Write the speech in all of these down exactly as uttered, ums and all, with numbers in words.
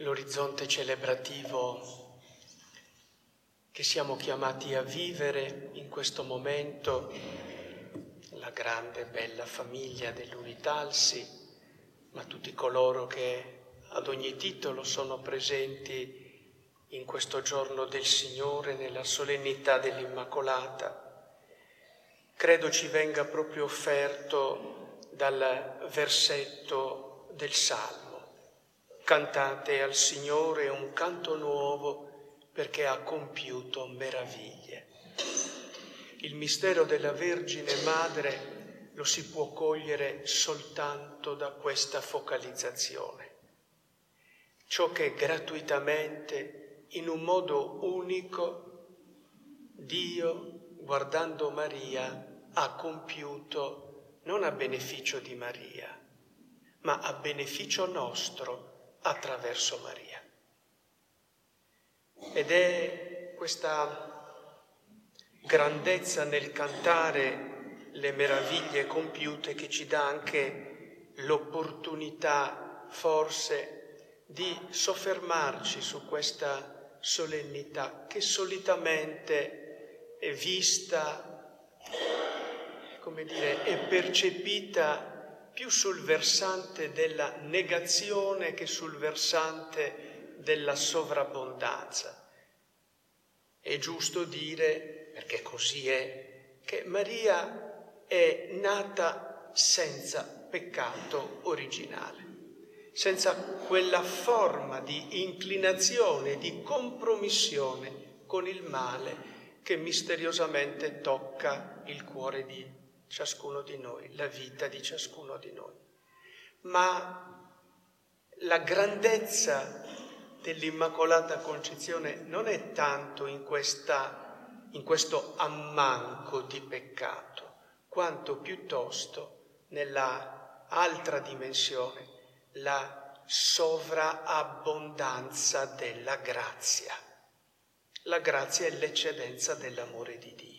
l'orizzonte celebrativo che siamo chiamati a vivere in questo momento, la grande bella famiglia dell'Unitalsi, ma tutti coloro che ad ogni titolo sono presenti in questo giorno del Signore, nella solennità dell'Immacolata. Credo ci venga proprio offerto dal versetto del Salmo: cantate al Signore un canto nuovo perché ha compiuto meraviglie. Il mistero della Vergine Madre lo si può cogliere soltanto da questa focalizzazione. Ciò che gratuitamente, in un modo unico, Dio, guardando Maria, ha compiuto non a beneficio di Maria, ma a beneficio nostro attraverso Maria. Ed è questa grandezza nel cantare le meraviglie compiute che ci dà anche l'opportunità, forse, di soffermarci su questa solennità che solitamente è vista, come dire, è percepita più sul versante della negazione che sul versante della sovrabbondanza. È giusto dire, perché così è, che Maria è nata senza peccato originale, senza quella forma di inclinazione, di compromissione con il male che misteriosamente tocca il cuore di ciascuno di noi, la vita di ciascuno di noi. Ma la grandezza dell'Immacolata Concezione non è tanto in, questa, in questo ammanco di peccato, quanto piuttosto nella altra dimensione, la sovraabbondanza della grazia. La grazia è l'eccedenza dell'amore di Dio.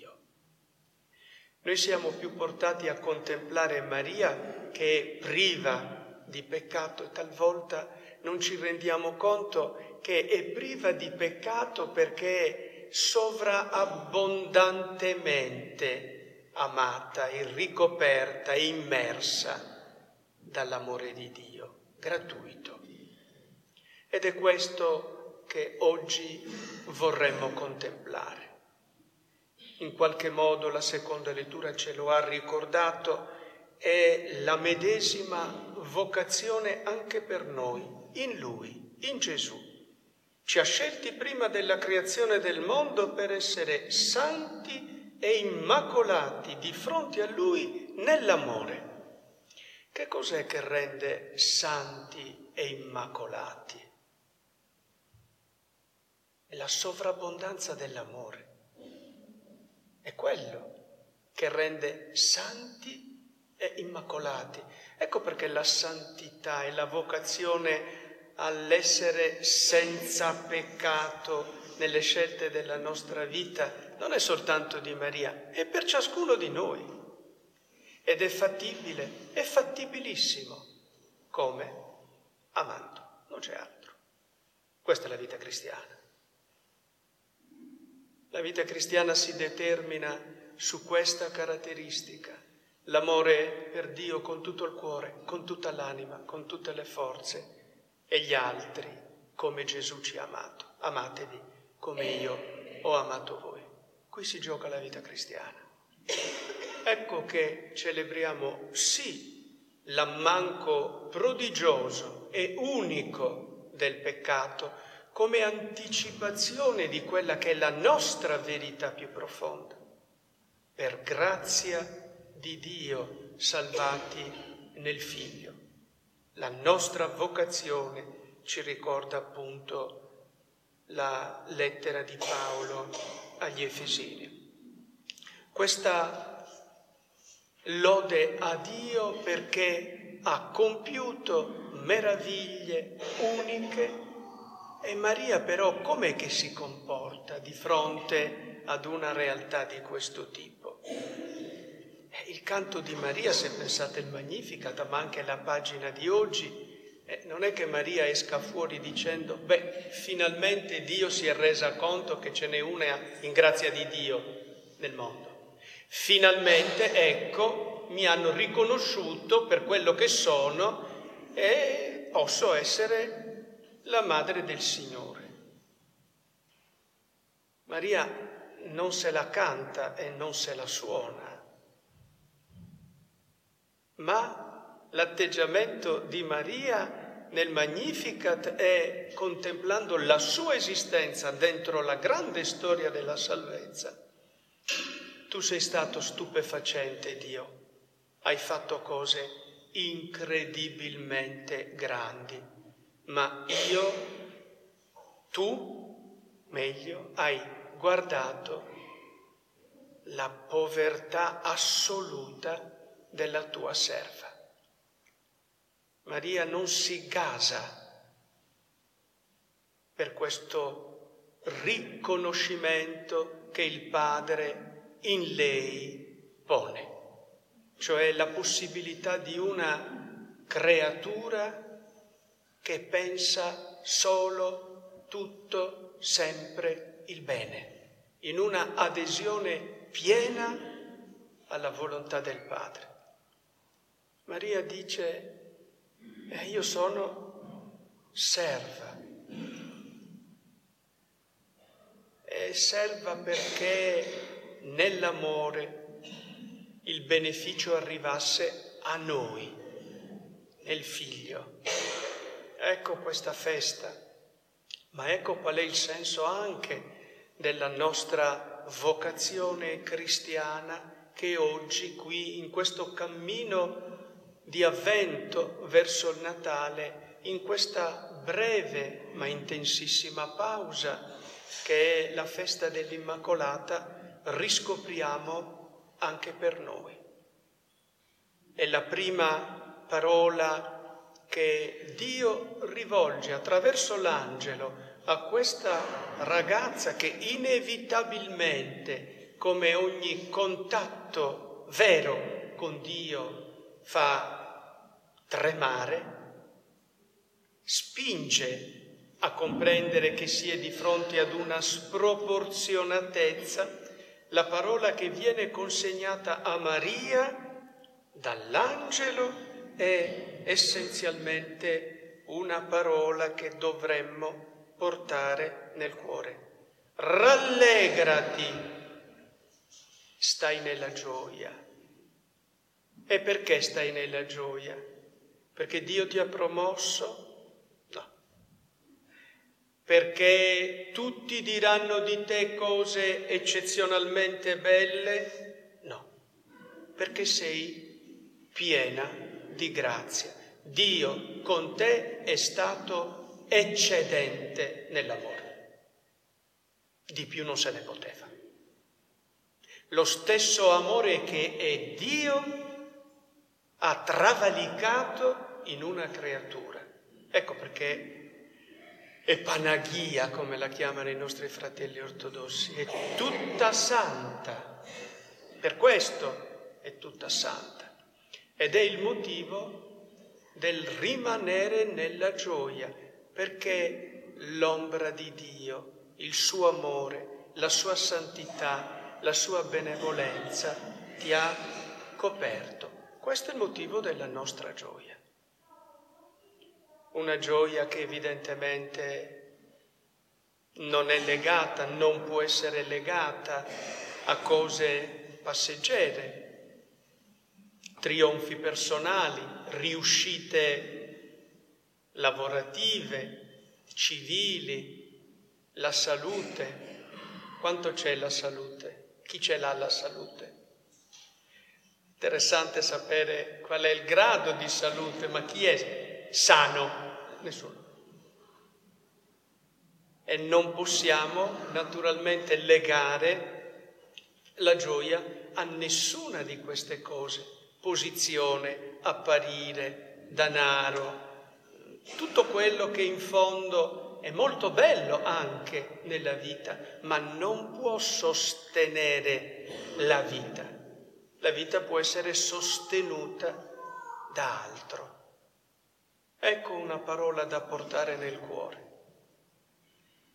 Noi siamo più portati a contemplare Maria che è priva di peccato, e talvolta non ci rendiamo conto che è priva di peccato perché è sovraabbondantemente amata e ricoperta e immersa dall'amore di Dio gratuito. Ed è questo che oggi vorremmo contemplare. In qualche modo la seconda lettura ce lo ha ricordato, è la medesima vocazione anche per noi, in Lui, in Gesù. Ci ha scelti prima della creazione del mondo per essere santi e immacolati di fronte a Lui nell'amore. Che cos'è che rende santi e immacolati? È la sovrabbondanza dell'amore. È quello che rende santi e immacolati. Ecco perché la santità e la vocazione all'essere senza peccato nelle scelte della nostra vita non è soltanto di Maria, è per ciascuno di noi. Ed è fattibile, è fattibilissimo. Come? Amando, non c'è altro. Questa è la vita cristiana. La vita cristiana si determina su questa caratteristica: l'amore per Dio con tutto il cuore, con tutta l'anima, con tutte le forze, e gli altri come Gesù ci ha amato. Amatevi come io ho amato voi. Qui si gioca la vita cristiana. Ecco che celebriamo sì l'ammanco prodigioso e unico del peccato come anticipazione di quella che è la nostra verità più profonda. Per grazia di Dio salvati nel Figlio. La nostra vocazione ci ricorda appunto la lettera di Paolo agli Efesini. Questa lode a Dio perché ha compiuto meraviglie uniche. E Maria però com'è che si comporta di fronte ad una realtà di questo tipo? Il canto di Maria, se pensate il Magnificat, ma anche la pagina di oggi, Eh, non è che Maria esca fuori dicendo, beh, finalmente Dio si è resa conto che ce n'è una in grazia di Dio nel mondo. Finalmente, ecco, mi hanno riconosciuto per quello che sono e posso essere la madre del Signore. Maria non se la canta e non se la suona, ma l'atteggiamento di Maria nel Magnificat è, contemplando la sua esistenza dentro la grande storia della salvezza, tu sei stato stupefacente, Dio, hai fatto cose incredibilmente grandi, ma io, tu, meglio, hai guardato la povertà assoluta della tua serva. Maria non si gasa per questo riconoscimento che il Padre in lei pone, cioè la possibilità di una creatura che pensa solo, tutto, sempre il bene, in una adesione piena alla volontà del Padre. Maria dice, eh, io sono serva, e serva perché nell'amore il beneficio arrivasse a noi, nel Figlio. Ecco questa festa, ma ecco qual è il senso anche della nostra vocazione cristiana, che oggi qui in questo cammino di avvento verso il Natale, in questa breve ma intensissima pausa che è la festa dell'Immacolata, riscopriamo anche per noi. È la prima parola che Dio rivolge attraverso l'angelo a questa ragazza che inevitabilmente, come ogni contatto vero con Dio, fa tremare, spinge a comprendere che si è di fronte ad una sproporzionatezza. La parola che viene consegnata a Maria dall'angelo è essenzialmente una parola che dovremmo portare nel cuore. Rallegrati, stai nella gioia. E perché stai nella gioia? Perché Dio ti ha promosso? No. Perché tutti diranno di te cose eccezionalmente belle? No. Perché sei piena di grazia. Dio con te è stato eccedente nell'amore. Di più non se ne poteva. Lo stesso amore che è Dio ha travalicato in una creatura. Ecco perché è Panaghia, come la chiamano i nostri fratelli ortodossi, è tutta santa. Per questo è tutta santa. Ed è il motivo del rimanere nella gioia, perché l'ombra di Dio, il suo amore, la sua santità, la sua benevolenza ti ha coperto. Questo è il motivo della nostra gioia. Una gioia che evidentemente non è legata, non può essere legata a cose passeggere, trionfi personali, riuscite lavorative, civili, la salute. Quanto c'è la salute? Chi ce l'ha la salute? Interessante sapere qual è il grado di salute, ma chi è sano? Nessuno. E non possiamo naturalmente legare la gioia a nessuna di queste cose: posizione, apparire, danaro. Tutto quello che in fondo è molto bello anche nella vita, ma non può sostenere la vita. La vita può essere sostenuta da altro. Ecco una parola da portare nel cuore.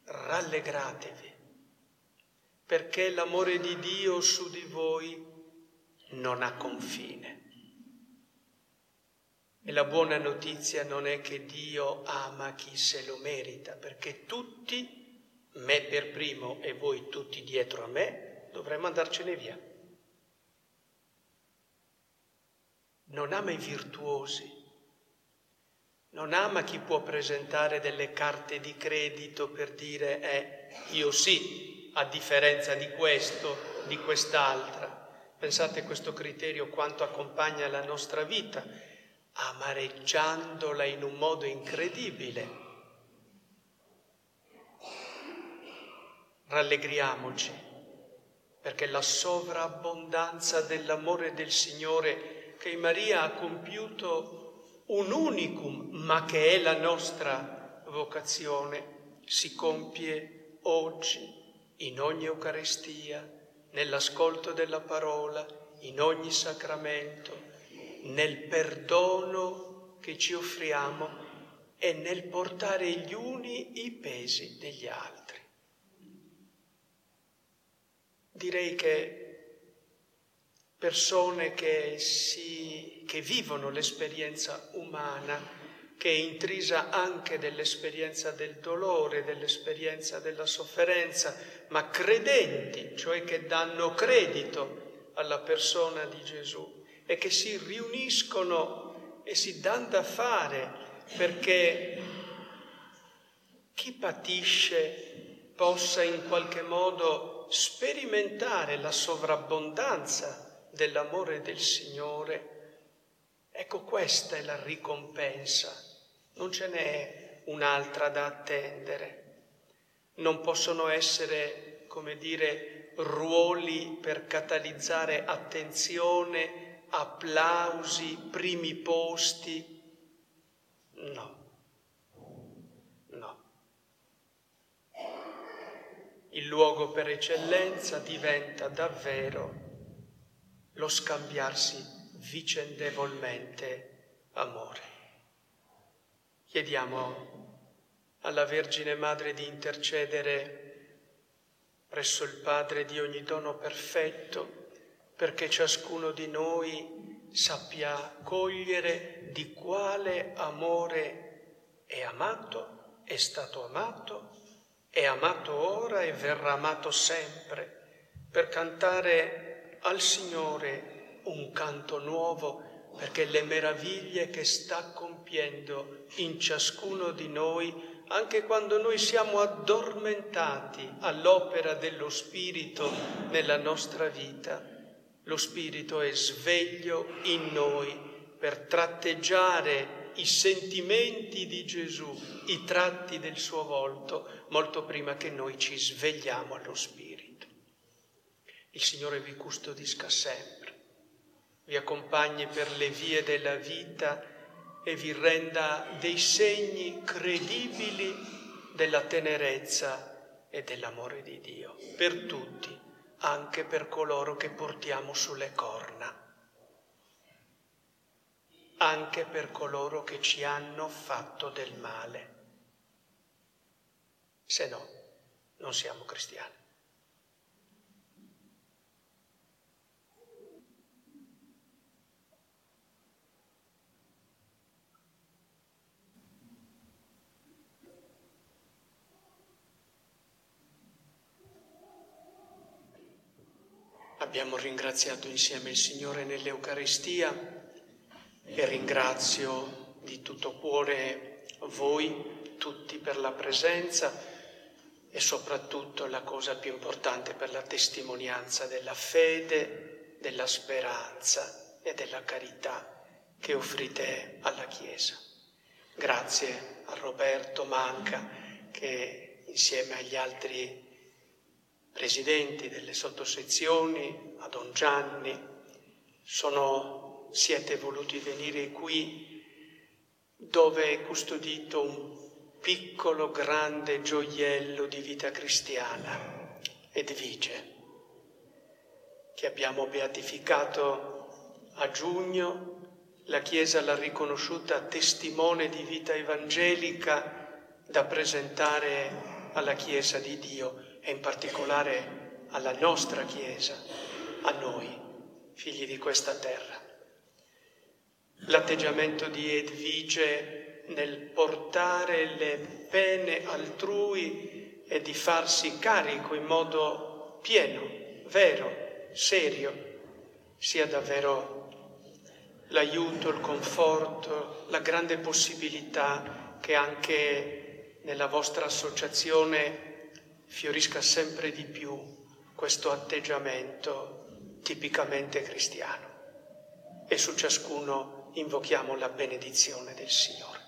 Rallegratevi, perché l'amore di Dio su di voi non ha confine. E la buona notizia non è che Dio ama chi se lo merita, perché tutti, me per primo e voi tutti dietro a me, dovremmo andarcene via. Non ama i virtuosi, non ama chi può presentare delle carte di credito per dire eh, io sì, a differenza di questo, di quest'altra. Pensate a questo criterio quanto accompagna la nostra vita, amareggiandola in un modo incredibile. Rallegriamoci, perché la sovrabbondanza dell'amore del Signore che in Maria ha compiuto un unicum, ma che è la nostra vocazione, si compie oggi, in ogni Eucaristia, nell'ascolto della parola, in ogni sacramento, nel perdono che ci offriamo e nel portare gli uni i pesi degli altri. Direi che persone che, si, che vivono l'esperienza umana, che è intrisa anche dell'esperienza del dolore, dell'esperienza della sofferenza, ma credenti, cioè che danno credito alla persona di Gesù, e che si riuniscono e si danno da fare perché chi patisce possa in qualche modo sperimentare la sovrabbondanza dell'amore del Signore. Ecco, questa è la ricompensa, non ce n'è un'altra da attendere. Non possono essere, come dire, ruoli per catalizzare attenzione, applausi, primi posti. No, no. Il luogo per eccellenza diventa davvero lo scambiarsi vicendevolmente amore. Chiediamo alla Vergine Madre di intercedere presso il Padre di ogni dono perfetto, perché ciascuno di noi sappia cogliere di quale amore è amato, è stato amato, è amato ora e verrà amato sempre, per cantare al Signore un canto nuovo, perché le meraviglie che sta compiendo in ciascuno di noi, anche quando noi siamo addormentati all'opera dello Spirito nella nostra vita, lo Spirito è sveglio in noi per tratteggiare i sentimenti di Gesù, i tratti del suo volto, molto prima che noi ci svegliamo allo Spirito. Il Signore vi custodisca sempre, vi accompagni per le vie della vita e vi renda dei segni credibili della tenerezza e dell'amore di Dio per tutti, anche per coloro che portiamo sulle corna, anche per coloro che ci hanno fatto del male. Se no, non siamo cristiani. Abbiamo ringraziato insieme il Signore nell'Eucaristia e ringrazio di tutto cuore voi tutti per la presenza e soprattutto la cosa più importante, per la testimonianza della fede, della speranza e della carità che offrite alla Chiesa. Grazie a Roberto Manca che insieme agli altri presidenti delle sottosezioni, a Don Gianni, sono, siete voluti venire qui dove è custodito un piccolo grande gioiello di vita cristiana, Edvige, che abbiamo beatificato a giugno La Chiesa l'ha riconosciuta testimone di vita evangelica da presentare alla Chiesa di Dio e in particolare alla nostra Chiesa, a noi, figli di questa terra. L'atteggiamento di Edvige nel portare le pene altrui e di farsi carico in modo pieno, vero, serio, sia davvero l'aiuto, il conforto, la grande possibilità che anche nella vostra associazione fiorisca sempre di più questo atteggiamento tipicamente cristiano. E su ciascuno invochiamo la benedizione del Signore.